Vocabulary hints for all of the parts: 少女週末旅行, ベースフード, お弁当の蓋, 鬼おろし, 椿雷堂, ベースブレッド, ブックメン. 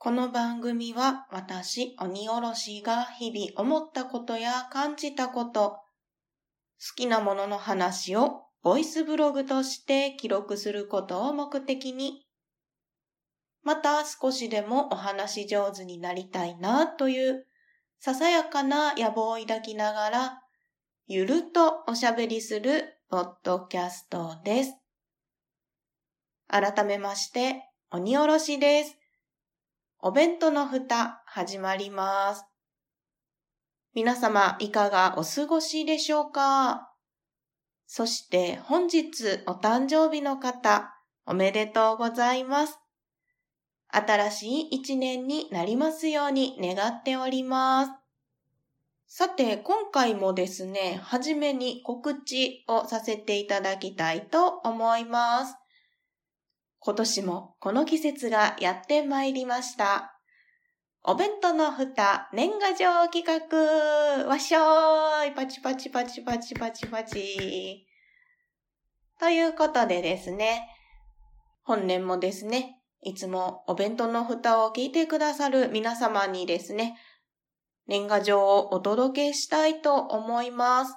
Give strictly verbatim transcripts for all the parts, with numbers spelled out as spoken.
この番組は私、鬼おろしが日々思ったことや感じたこと、好きなものの話をボイスブログとして記録することを目的に、また少しでもお話上手になりたいなというささやかな野望を抱きながら、ゆるとおしゃべりするポッドキャストです。改めまして、鬼おろしです。お弁当の蓋、始まります。皆様、いかがお過ごしでしょうか？そして、本日お誕生日の方、おめでとうございます。新しい一年になりますように願っております。さて、今回もですね、はじめに告知をさせていただきたいと思います。今年もこの季節がやってまいりました。お弁当の蓋年賀状企画わっしょーいパチパチパチパチパチパチということでですね、本年もですね、いつもお弁当の蓋を聞いてくださる皆様にですね、年賀状をお届けしたいと思います。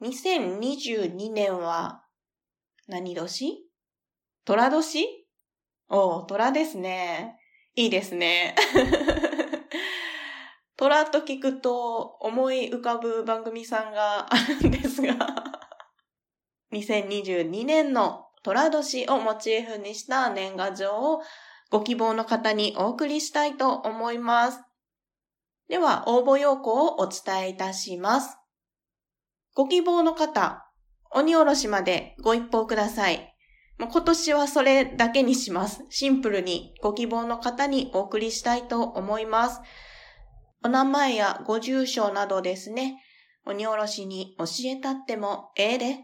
にせんにじゅうにねんは何年？虎年？おー、虎ですね。いいですね。虎と聞くと思い浮かぶ番組さんがあるんですが、にせんにじゅうにねんの虎年をモチーフにした年賀状をご希望の方にお送りしたいと思います。では、応募要項をお伝えいたします。ご希望の方、鬼おろしまでご一報ください。今年はそれだけにします。シンプルにご希望の方にお送りしたいと思います。お名前やご住所などですね、鬼おろしに教えたってもええで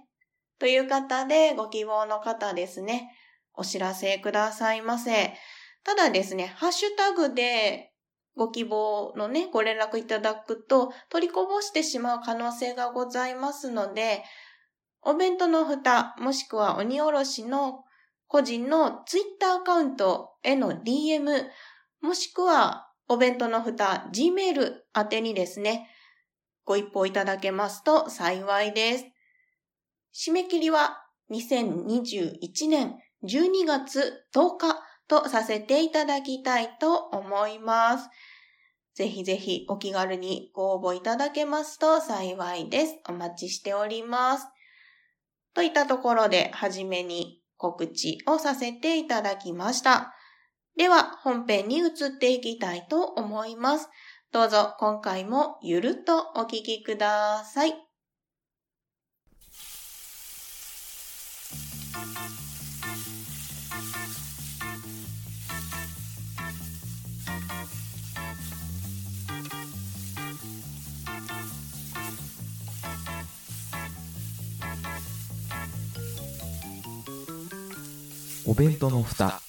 という方でご希望の方ですね、お知らせくださいませ。ただですね、ハッシュタグでご希望のね、ご連絡いただくと取りこぼしてしまう可能性がございますので、お弁当の蓋もしくは鬼おろしの個人のツイッターアカウントへの ディーエム もしくはお弁当の蓋 Gmail 宛てにですね、ご一報いただけますと幸いです。締め切りはにせんにじゅういちねんじゅうにがつとおかとさせていただきたいと思います。ぜひぜひお気軽にご応募いただけますと幸いです。お待ちしております。といったところで、はじめに告知をさせていただきました。では、本編に移っていきたいと思います。どうぞ、今回もゆるっとお聞きください。お弁当の蓋。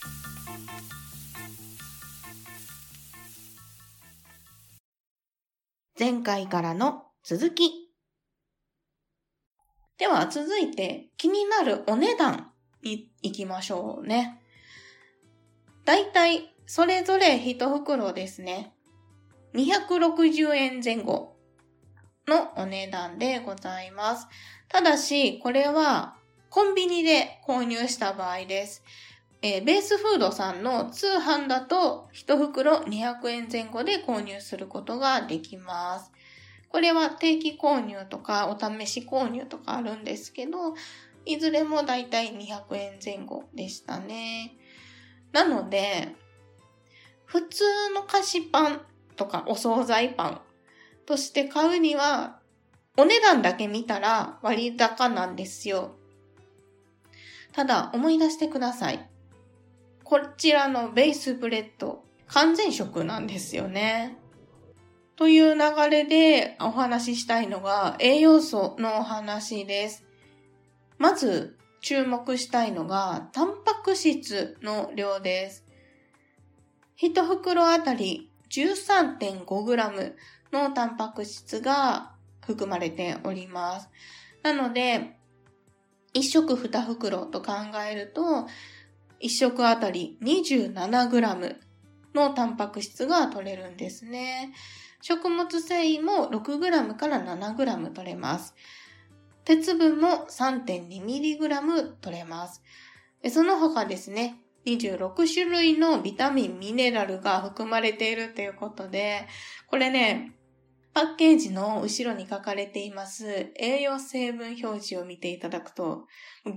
前回からの続き。では続いて気になるお値段に行きましょうね。だいたいそれぞれ一袋ですね、にひゃくろくじゅうえん前後のお値段でございます。ただしこれはコンビニで購入した場合です、えー。ベースフードさんの通販だと一袋にひゃくえんぜん後で購入することができます。これは定期購入とかお試し購入とかあるんですけど、いずれもだいたいにひゃくえんぜん後でしたね。なので、普通の菓子パンとかお惣菜パンとして買うには、お値段だけ見たら割高なんですよ。ただ思い出してください。こちらのベースブレッド、完全食なんですよね。という流れでお話ししたいのが栄養素のお話です。まず注目したいのがタンパク質の量です。一袋あたり じゅうさんてんごグラム のタンパク質が含まれております。なので、一食二袋と考えると、一食あたり にじゅうななグラムのタンパク質が取れるんですね。食物繊維も ろくグラム から ななグラム 取れます。鉄分も さんてんにミリグラム 取れます。その他ですね、にじゅうろくしゅるいのビタミン、ミネラルが含まれているということで、これね、パッケージの後ろに書かれています栄養成分表示を見ていただくと、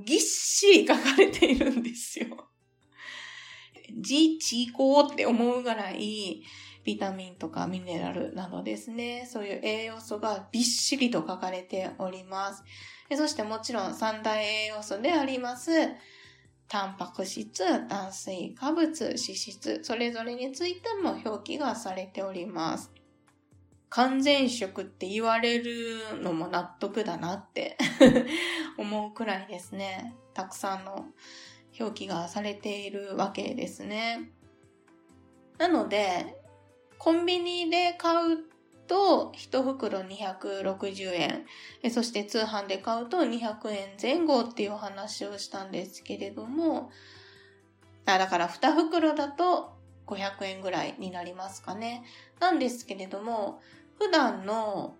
ぎっしり書かれているんですよ。じちこって思うぐらいビタミンとかミネラルなどですね、そういう栄養素がびっしりと書かれております。そしてもちろん三大栄養素でありますタンパク質、炭水化物、脂質、それぞれについても表記がされております。完全食って言われるのも納得だなって思うくらいですね、たくさんの表記がされているわけですね。なのでコンビニで買うといちふくろにひゃくろくじゅうえん、そして通販で買うとにひゃくえんぜん後っていうお話をしたんですけれども、だからにふくろだとごひゃくえんぐらいになりますかね。なんですけれども、普段の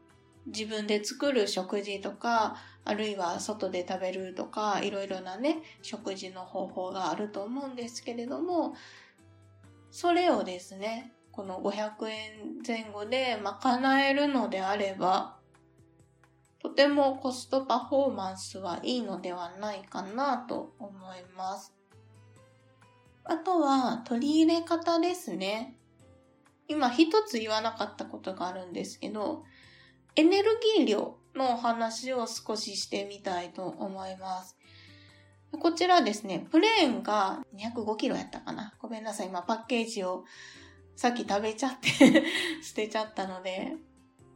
自分で作る食事とか、あるいは外で食べるとか、いろいろなね、食事の方法があると思うんですけれども、それをですね、このごひゃくえんぜん後で賄えるのであれば、とてもコストパフォーマンスはいいのではないかなと思います。あとは取り入れ方ですね。今一つ言わなかったことがあるんですけど、エネルギー量のお話を少ししてみたいと思います。こちらですね、プレーンがにひゃくごキロやったかな。ごめんなさい、今パッケージをさっき食べちゃって捨てちゃったので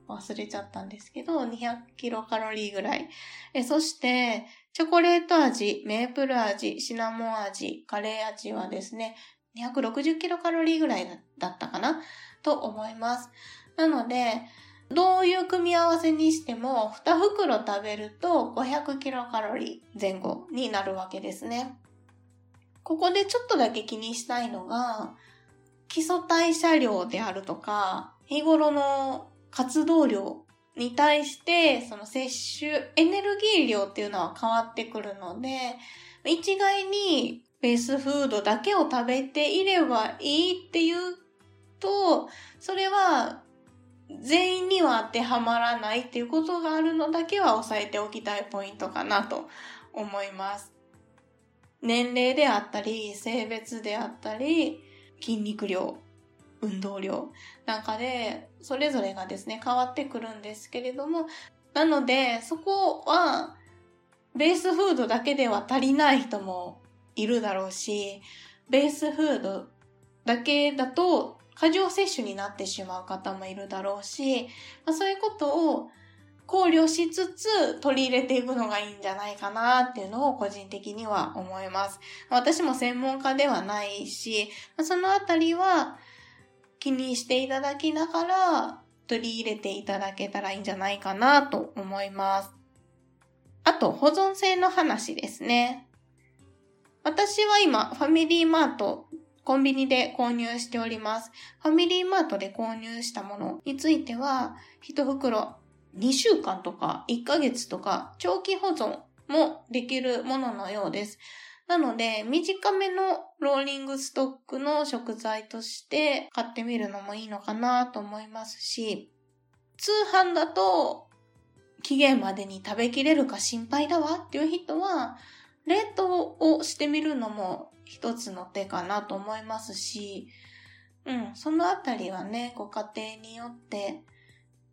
忘れちゃったんですけど、にひゃくキロカロリーぐらい。え、そしてチョコレート味、メープル味、シナモン味、カレー味はですね、にひゃくろくじゅうキロカロリーぐらいだったかなと思います。なので、どういう組み合わせにしてもにふくろ食べるとごひゃくキロカロリー前後になるわけですね。ここでちょっとだけ気にしたいのが、基礎代謝量であるとか、日頃の活動量に対してその摂取エネルギー量っていうのは変わってくるので、一概にベースフードだけを食べていればいいっていうと、それは全員には当てはまらないっていうことがあるのだけは押さえておきたいポイントかなと思います。年齢であったり、性別であったり、筋肉量、運動量なんかでそれぞれがですね変わってくるんですけれども、なのでそこはベースフードだけでは足りない人もいるだろうし、ベースフードだけだと過剰摂取になってしまう方もいるだろうし、まあ、そういうことを考慮しつつ取り入れていくのがいいんじゃないかなっていうのを個人的には思います。私も専門家ではないし、そのあたりは気にしていただきながら取り入れていただけたらいいんじゃないかなと思います。あと保存性の話ですね。私は今ファミリーマート、コンビニで購入しております。ファミリーマートで購入したものについては、いちふくろにしゅうかんとかいっかげつとか長期保存もできるもののようです。なので、短めのローリングストックの食材として買ってみるのもいいのかなと思いますし、通販だと期限までに食べきれるか心配だわっていう人は、冷凍をしてみるのも一つの手かなと思いますし、うん、そのあたりはね、ご家庭によって、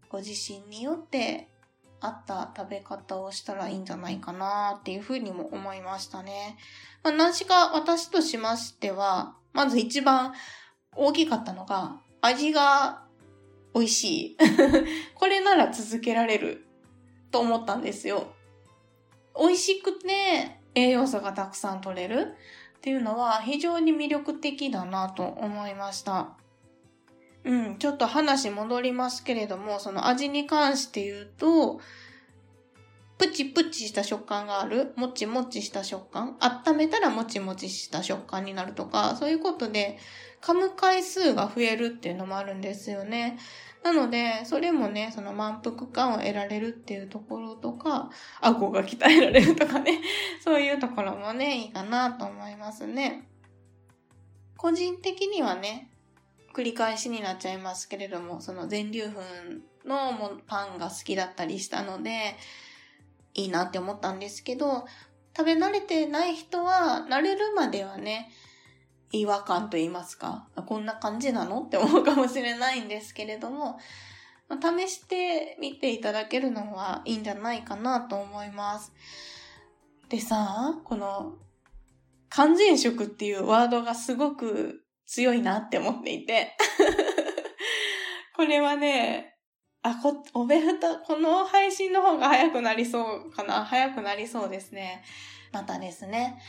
ご自身によって、あった食べ方をしたらいいんじゃないかなっていうふうにも思いましたね。まあ、何しか私としましては、まず一番大きかったのが、味が美味しい。これなら続けられると思ったんですよ。美味しくて栄養素がたくさん取れるっていうのは非常に魅力的だなと思いました。うん、ちょっと話戻りますけれども、その味に関して言うと、プチプチした食感がある、もちもちした食感、温めたらもちもちした食感になるとか、そういうことで噛む回数が増えるっていうのもあるんですよね。なので、それもね、その満腹感を得られるっていうところとか、顎が鍛えられるとかね、そういうところもね、いいかなと思いますね。個人的にはね、繰り返しになっちゃいますけれども、その全粒粉のパンが好きだったりしたので、いいなって思ったんですけど、食べ慣れてない人は、慣れるまではね、違和感と言いますか、こんな感じなのって思うかもしれないんですけれども、試してみていただけるのはいいんじゃないかなと思います。でさ、この完全食っていうワードがすごく強いなって思っていてこれはね、あ、こ、おべふた、この配信の方が早くなりそうかな、早くなりそうですね。またですね、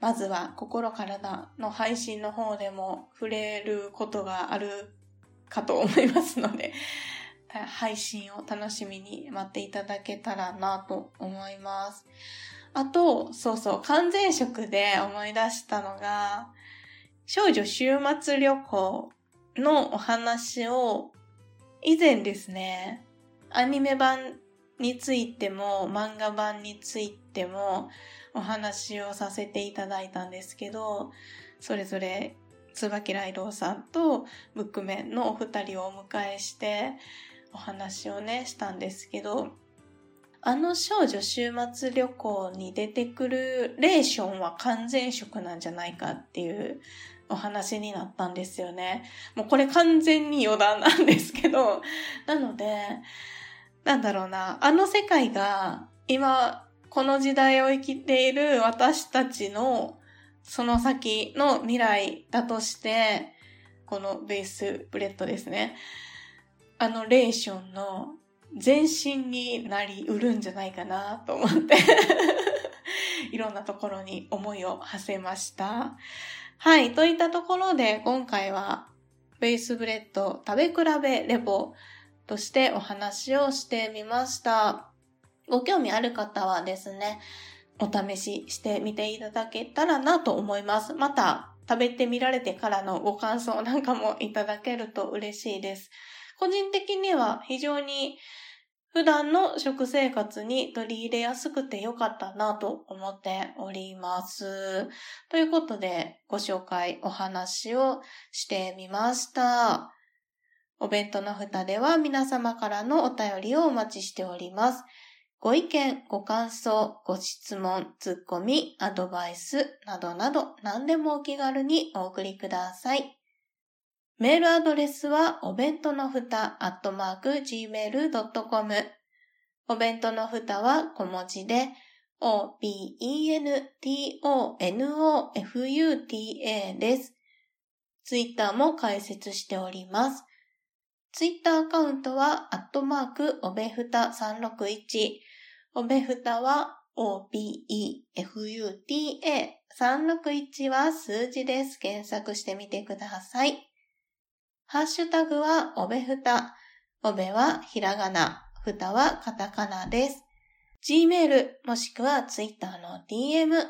まずは心体の配信の方でも触れることがあるかと思いますので、配信を楽しみに待っていただけたらなと思います。あと、そうそう、完全食で思い出したのが、少女週末旅行のお話を以前ですね、アニメ版についても漫画版についてもお話をさせていただいたんですけど、それぞれ椿雷堂さんとブックメンのお二人をお迎えしてお話をねしたんですけど、あの少女週末旅行に出てくるレーションは完全食なんじゃないかっていうお話になったんですよね。もうこれ完全に余談なんですけど、なのでなんだろうな、あの世界が今この時代を生きている私たちのその先の未来だとして、このベースブレッドですね、あのレーションの前進になりうるんじゃないかなと思っていろんなところに思いを馳せました。はい、といったところで今回はベースブレッド食べ比べレポとしてお話をしてみました。ご興味ある方はですね、お試ししてみていただけたらなと思います。また食べてみられてからのご感想なんかもいただけると嬉しいです。個人的には非常に普段の食生活に取り入れやすくてよかったなと思っております。ということでご紹介お話をしてみました。お弁当の蓋では皆様からのお便りをお待ちしております。ご意見、ご感想、ご質問、ツッコミ、アドバイスなどなど何でもお気軽にお送りください。メールアドレスはお弁当の蓋 アットマークジーメールドットコム、 お弁当の蓋は小文字で オー ビー イー エヌ ティー オー エヌ オー エフ ユー ティー エー です。ツイッターも開設しております。ツイッターアカウントは、アットマーク、おべふたさんろくいち。おべふたは、オー ビー イー エフ ユー ティー エー。さんろくいちは数字です。検索してみてください。ハッシュタグは、おべふた。おべはひらがな、ふたはカタカナです。Gmail、もしくはツイッターの ディーエム。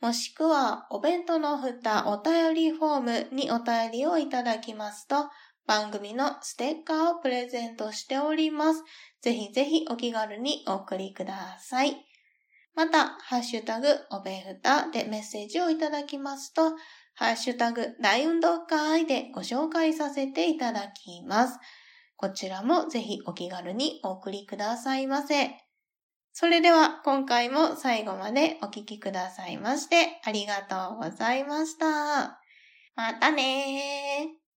もしくは、お弁当のふたお便りフォームにお便りをいただきますと、番組のステッカーをプレゼントしております。ぜひぜひお気軽にお送りください。また、ハッシュタグおべふたでメッセージをいただきますと、ハッシュタグ大運動会でご紹介させていただきます。こちらもぜひお気軽にお送りくださいませ。それでは今回も最後までお聞きくださいましてありがとうございました。またねー。